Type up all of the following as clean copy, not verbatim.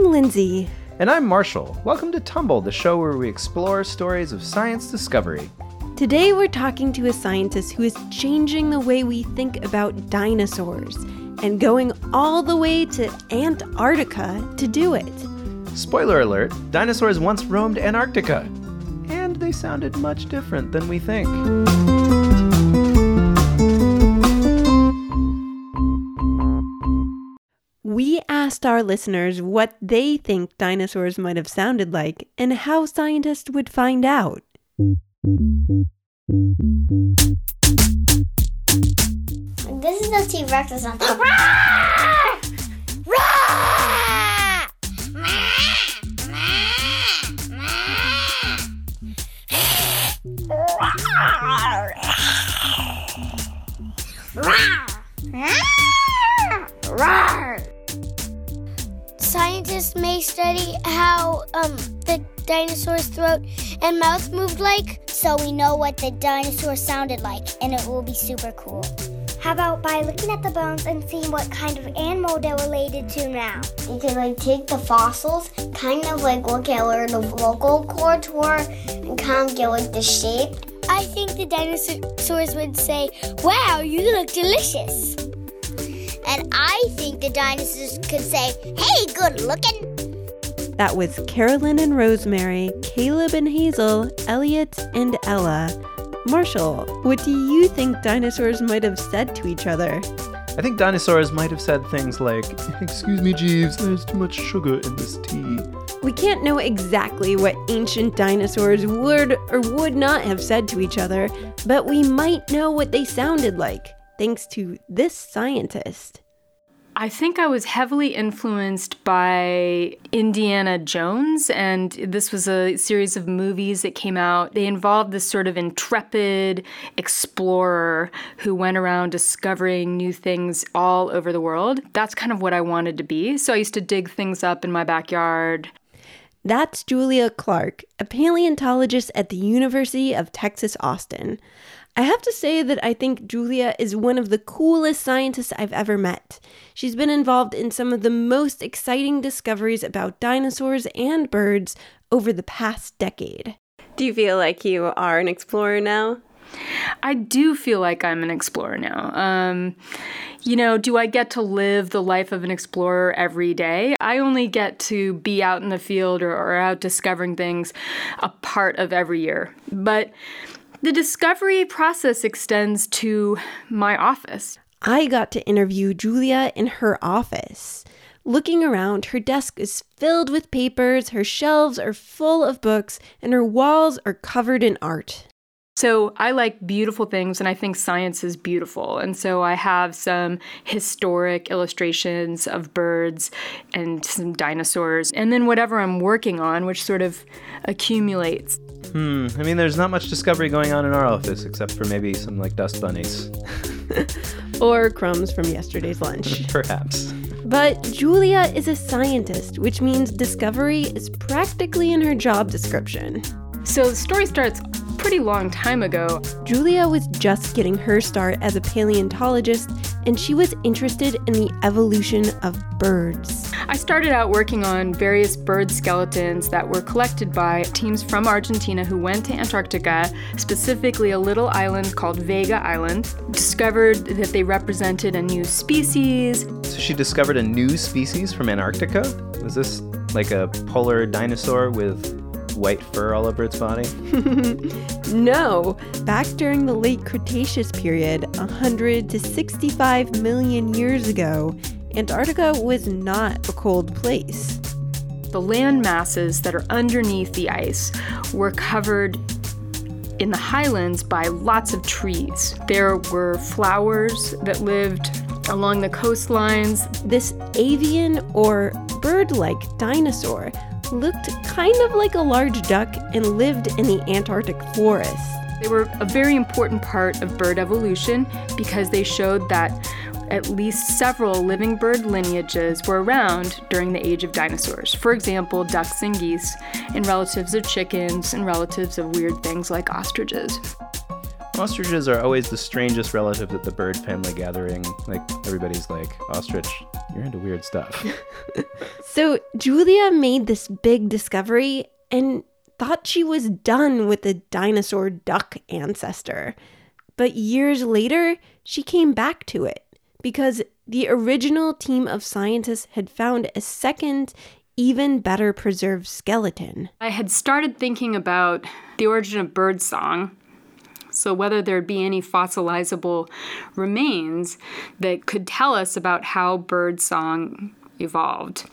I'm Lindsay. And I'm Marshall. Welcome to Tumble, the show where we explore stories of science discovery. Today we're talking to a scientist who is changing the way we think about dinosaurs and going all the way to Antarctica to do it. Spoiler alert, dinosaurs once roamed Antarctica, and they sounded much different than we think. We asked our listeners what they think dinosaurs might have sounded like and how scientists would find out. This is the T-Rex or something. Scientists may study how the dinosaur's throat and mouth moved like, so we know what the dinosaur sounded like, and it will be super cool. How about by looking at the bones and seeing what kind of animal they're related to now? You can take the fossils, kind of look at where the vocal cords were, and kind of get the shape. I think the dinosaurs would say, "Wow, you look delicious." And I think the dinosaurs could say, "Hey, good looking." That was Carolyn and Rosemary, Caleb and Hazel, Elliot and Ella. Marshall, what do you think dinosaurs might have said to each other? I think dinosaurs might have said things like, "Excuse me, Jeeves, there's too much sugar in this tea." We can't know exactly what ancient dinosaurs would or would not have said to each other, but we might know what they sounded like, thanks to this scientist. I think I was heavily influenced by Indiana Jones, and this was a series of movies that came out. They involved this sort of intrepid explorer who went around discovering new things all over the world. That's kind of what I wanted to be, so I used to dig things up in my backyard. That's Julia Clarke, a paleontologist at the University of Texas, Austin. I have to say that I think Julia is one of the coolest scientists I've ever met. She's been involved in some of the most exciting discoveries about dinosaurs and birds over the past decade. Do you feel like you are an explorer now? I do feel like I'm an explorer now. Do I get to live the life of an explorer every day? I only get to be out in the field or out discovering things a part of every year. But the discovery process extends to my office. I got to interview Julia in her office. Looking around, her desk is filled with papers, her shelves are full of books, and her walls are covered in art. So I like beautiful things, and I think science is beautiful. And so I have some historic illustrations of birds and some dinosaurs, and then whatever I'm working on, which sort of accumulates. I mean, there's not much discovery going on in our office, except for maybe some, dust bunnies. Or crumbs from yesterday's lunch. Perhaps. But Julia is a scientist, which means discovery is practically in her job description. So the story starts a pretty long time ago. Julia was just getting her start as a paleontologist, and she was interested in the evolution of birds. I started out working on various bird skeletons that were collected by teams from Argentina who went to Antarctica, specifically a little island called Vega Island, discovered that they represented a new species. So she discovered a new species from Antarctica? Was this like a polar dinosaur with white fur all over its body? No. Back during the late Cretaceous period, 100 to 65 million years ago, Antarctica was not a cold place. The land masses that are underneath the ice were covered in the highlands by lots of trees. There were flowers that lived along the coastlines. This avian or bird-like dinosaur looked kind of like a large duck and lived in the Antarctic forest. They were a very important part of bird evolution because they showed that at least several living bird lineages were around during the age of dinosaurs. For example, ducks and geese, and relatives of chickens, and relatives of weird things like ostriches. Ostriches are always the strangest relatives at the bird family gathering. Like, everybody's like, ostrich, you're into weird stuff. So Julia made this big discovery and thought she was done with the dinosaur duck ancestor. But years later, she came back to it because the original team of scientists had found a second, even better preserved skeleton. I had started thinking about the origin of birdsong. So whether there'd be any fossilizable remains that could tell us about how birdsong evolved.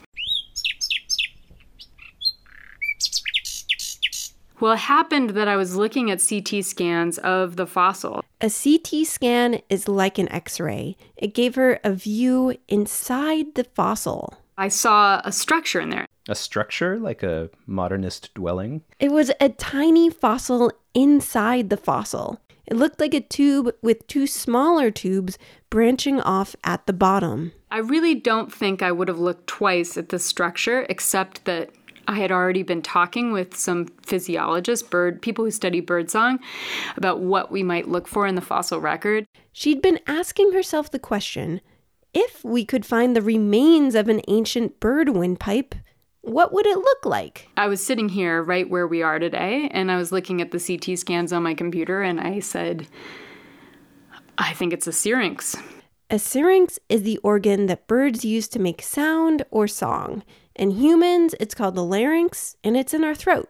Well, it happened that I was looking at CT scans of the fossil. A CT scan is like an X-ray. It gave her a view inside the fossil. I saw a structure in there. A structure? Like a modernist dwelling? It was a tiny fossil inside the fossil. It looked like a tube with two smaller tubes branching off at the bottom. I really don't think I would have looked twice at the structure, except that I had already been talking with some physiologists, people who study birdsong, about what we might look for in the fossil record. She'd been asking herself the question, if we could find the remains of an ancient bird windpipe, what would it look like? I was sitting here right where we are today, and I was looking at the CT scans on my computer, and I said, I think it's a syrinx. A syrinx is the organ that birds use to make sound or song. In humans, it's called the larynx, and it's in our throat.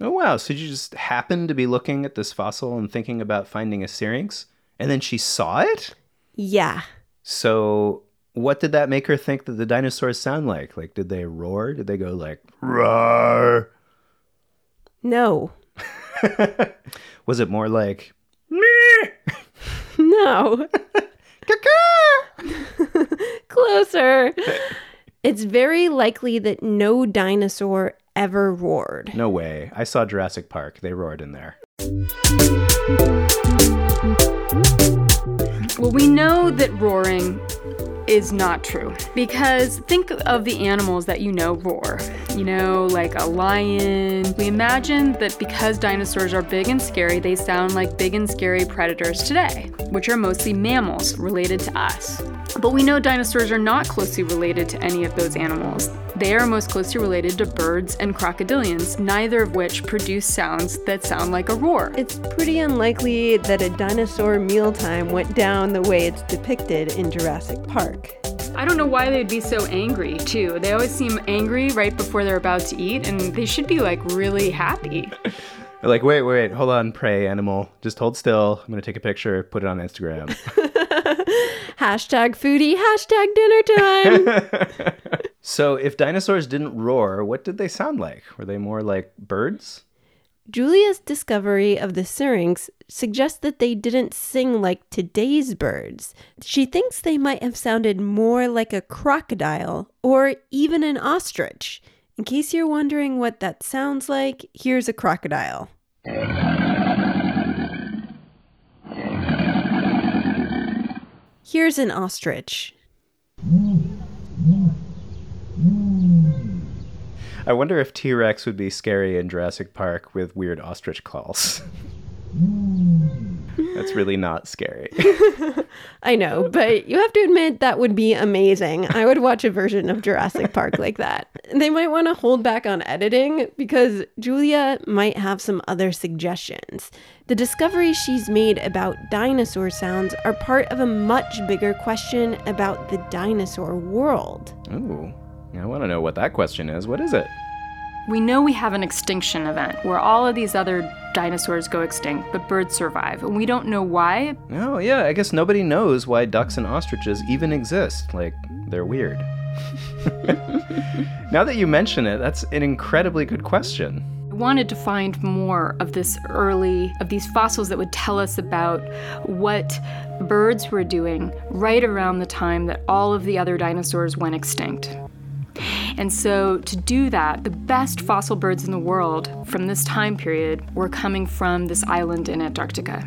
Oh, wow. So you just happened to be looking at this fossil and thinking about finding a syrinx, and then she saw it? Yeah. So what did that make her think that the dinosaurs sound like? Like, did they roar? Did they go like, roar? No. Was it more like, meh? No. Caca! Closer. It's very likely that no dinosaur ever roared. No way. I saw Jurassic Park. They roared in there. Well, we know that roaring is not true because think of the animals that you know roar, you know, like a lion. We imagine that because dinosaurs are big and scary, they sound like big and scary predators today, which are mostly mammals related to us. But we know dinosaurs are not closely related to any of those animals. They are most closely related to birds and crocodilians, neither of which produce sounds that sound like a roar. It's pretty unlikely that a dinosaur mealtime went down the way it's depicted in Jurassic Park. I don't know why they'd be so angry, too. They always seem angry right before they're about to eat, and they should be, like, really happy. Like, wait, hold on, prey animal. Just hold still. I'm going to take a picture, put it on Instagram. #foodie, #dinner time. So if dinosaurs didn't roar, what did they sound like? Were they more like birds? Julia's discovery of the syrinx suggests that they didn't sing like today's birds. She thinks they might have sounded more like a crocodile or even an ostrich. In case you're wondering what that sounds like, here's a crocodile. Here's an ostrich. I wonder if T-Rex would be scary in Jurassic Park with weird ostrich calls. That's really not scary. I know, but you have to admit that would be amazing. I would watch a version of Jurassic Park like that. They might want to hold back on editing because Julia might have some other suggestions. The discoveries she's made about dinosaur sounds are part of a much bigger question about the dinosaur world. Ooh, I want to know what that question is. What is it? We know we have an extinction event where all of these other dinosaurs go extinct, but birds survive, and we don't know why. Oh, yeah, I guess nobody knows why ducks and ostriches even exist. Like, they're weird. Now that you mention it, that's an incredibly good question. I wanted to find more of these fossils that would tell us about what birds were doing right around the time that all of the other dinosaurs went extinct. And so to do that, the best fossil birds in the world from this time period were coming from this island in Antarctica.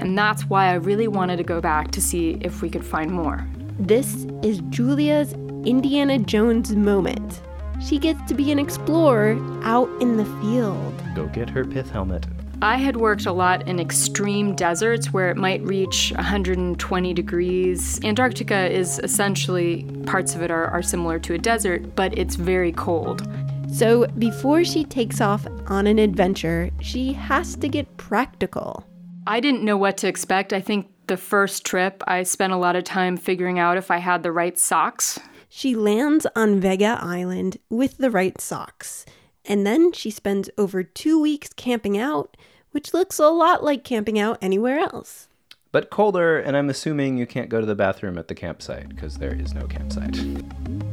And that's why I really wanted to go back to see if we could find more. This is Julia's Indiana Jones moment. She gets to be an explorer out in the field. Go get her pith helmet. I had worked a lot in extreme deserts where it might reach 120 degrees. Antarctica is essentially, parts of it are similar to a desert, but it's very cold. So before she takes off on an adventure, she has to get practical. I didn't know what to expect. I think the first trip, I spent a lot of time figuring out if I had the right socks. She lands on Vega Island with the right socks. And then she spends over 2 weeks camping out, which looks a lot like camping out anywhere else. But colder, and I'm assuming you can't go to the bathroom at the campsite because there is no campsite.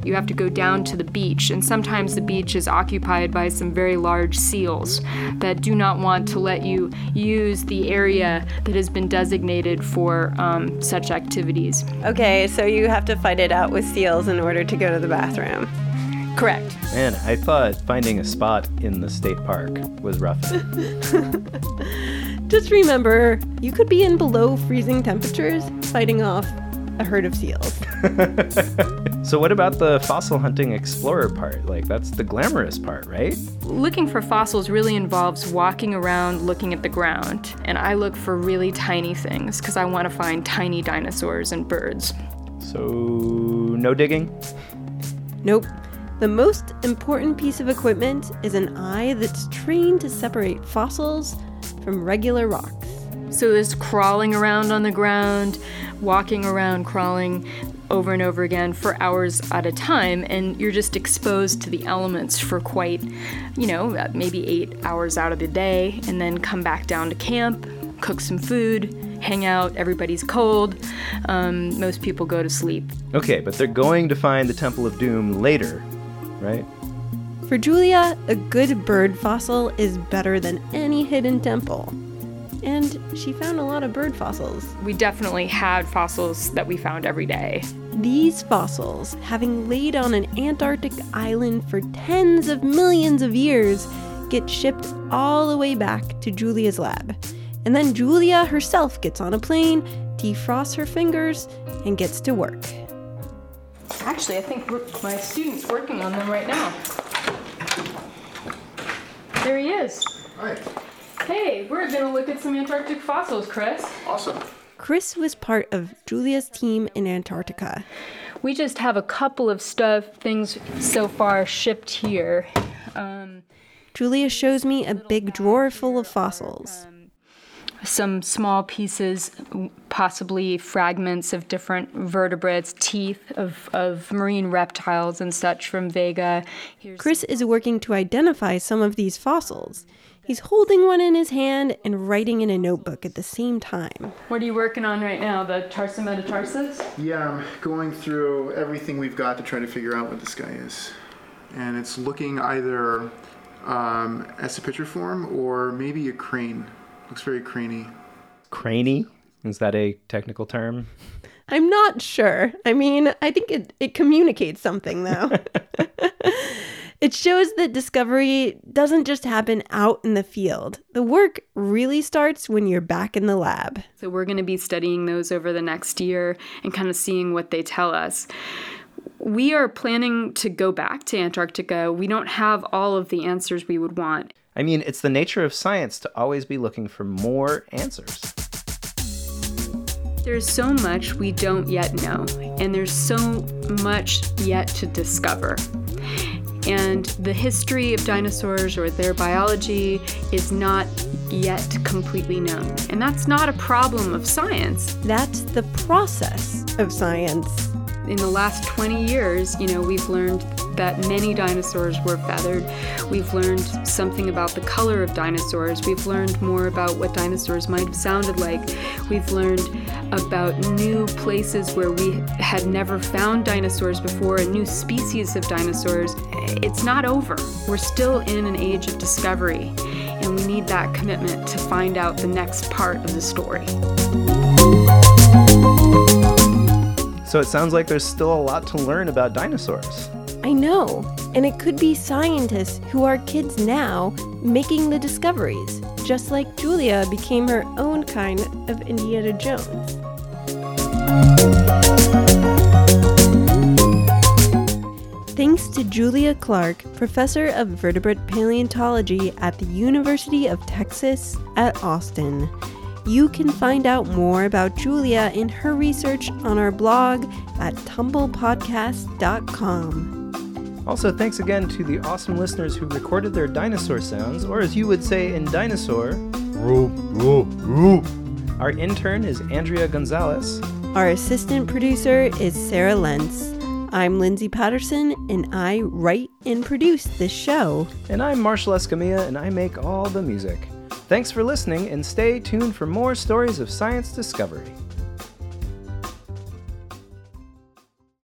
You have to go down to the beach, and sometimes the beach is occupied by some very large seals that do not want to let you use the area that has been designated for such activities. Okay, so you have to fight it out with seals in order to go to the bathroom. Correct. Man, I thought finding a spot in the state park was rough. Just remember, you could be in below freezing temperatures fighting off a herd of seals. So what about the fossil hunting explorer part? Like, that's the glamorous part, right? Looking for fossils really involves walking around looking at the ground. And I look for really tiny things because I want to find tiny dinosaurs and birds. So no digging? Nope. The most important piece of equipment is an eye that's trained to separate fossils from regular rocks. So there's crawling around on the ground, walking around, crawling over and over again for hours at a time, and you're just exposed to the elements for quite, maybe 8 hours out of the day, and then come back down to camp, cook some food, hang out, everybody's cold, most people go to sleep. Okay, but they're going to find the Temple of Doom later, right? For Julia, a good bird fossil is better than any hidden temple. And she found a lot of bird fossils. We definitely had fossils that we found every day. These fossils, having laid on an Antarctic island for tens of millions of years, get shipped all the way back to Julia's lab. And then Julia herself gets on a plane, defrosts her fingers, and gets to work. Actually, I think my student's working on them right now. There he is. All right. Hey, we're going to look at some Antarctic fossils, Chris. Awesome. Chris was part of Julia's team in Antarctica. We just have a couple of things so far shipped here. Julia shows me a big drawer full of fossils. Some small pieces, possibly fragments of different vertebrates, teeth of marine reptiles and such from Vega. Chris is working to identify some of these fossils. He's holding one in his hand and writing in a notebook at the same time. What are you working on right now, the Tarsometatarsus? Yeah, I'm going through everything we've got to try to figure out what this guy is. And it's looking either as a picture form or maybe a crane. Looks very craney. Craney? Is that a technical term? I'm not sure. I mean, I think it communicates something, though. It shows that discovery doesn't just happen out in the field. The work really starts when you're back in the lab. So we're going to be studying those over the next year and kind of seeing what they tell us. We are planning to go back to Antarctica. We don't have all of the answers we would want. I mean, it's the nature of science to always be looking for more answers. There's so much we don't yet know, and there's so much yet to discover. And the history of dinosaurs or their biology is not yet completely known. And that's not a problem of science. That's the process of science. In the last 20 years, we've learned that many dinosaurs were feathered. We've learned something about the color of dinosaurs. We've learned more about what dinosaurs might have sounded like. We've learned about new places where we had never found dinosaurs before, and new species of dinosaurs. It's not over. We're still in an age of discovery, and we need that commitment to find out the next part of the story. So it sounds like there's still a lot to learn about dinosaurs. I know, and it could be scientists who are kids now making the discoveries, just like Julia became her own kind of Indiana Jones. Thanks to Julia Clarke, professor of vertebrate paleontology at the University of Texas at Austin. You can find out more about Julia and her research on our blog at tumblepodcast.com. Also, thanks again to the awesome listeners who recorded their dinosaur sounds, or as you would say in dinosaur, roop, roop, roop. Our intern is Andrea Gonzalez. Our assistant producer is Sarah Lentz. I'm Lindsay Patterson, and I write and produce this show. And I'm Marshall Escamilla, and I make all the music. Thanks for listening, and stay tuned for more stories of science discovery.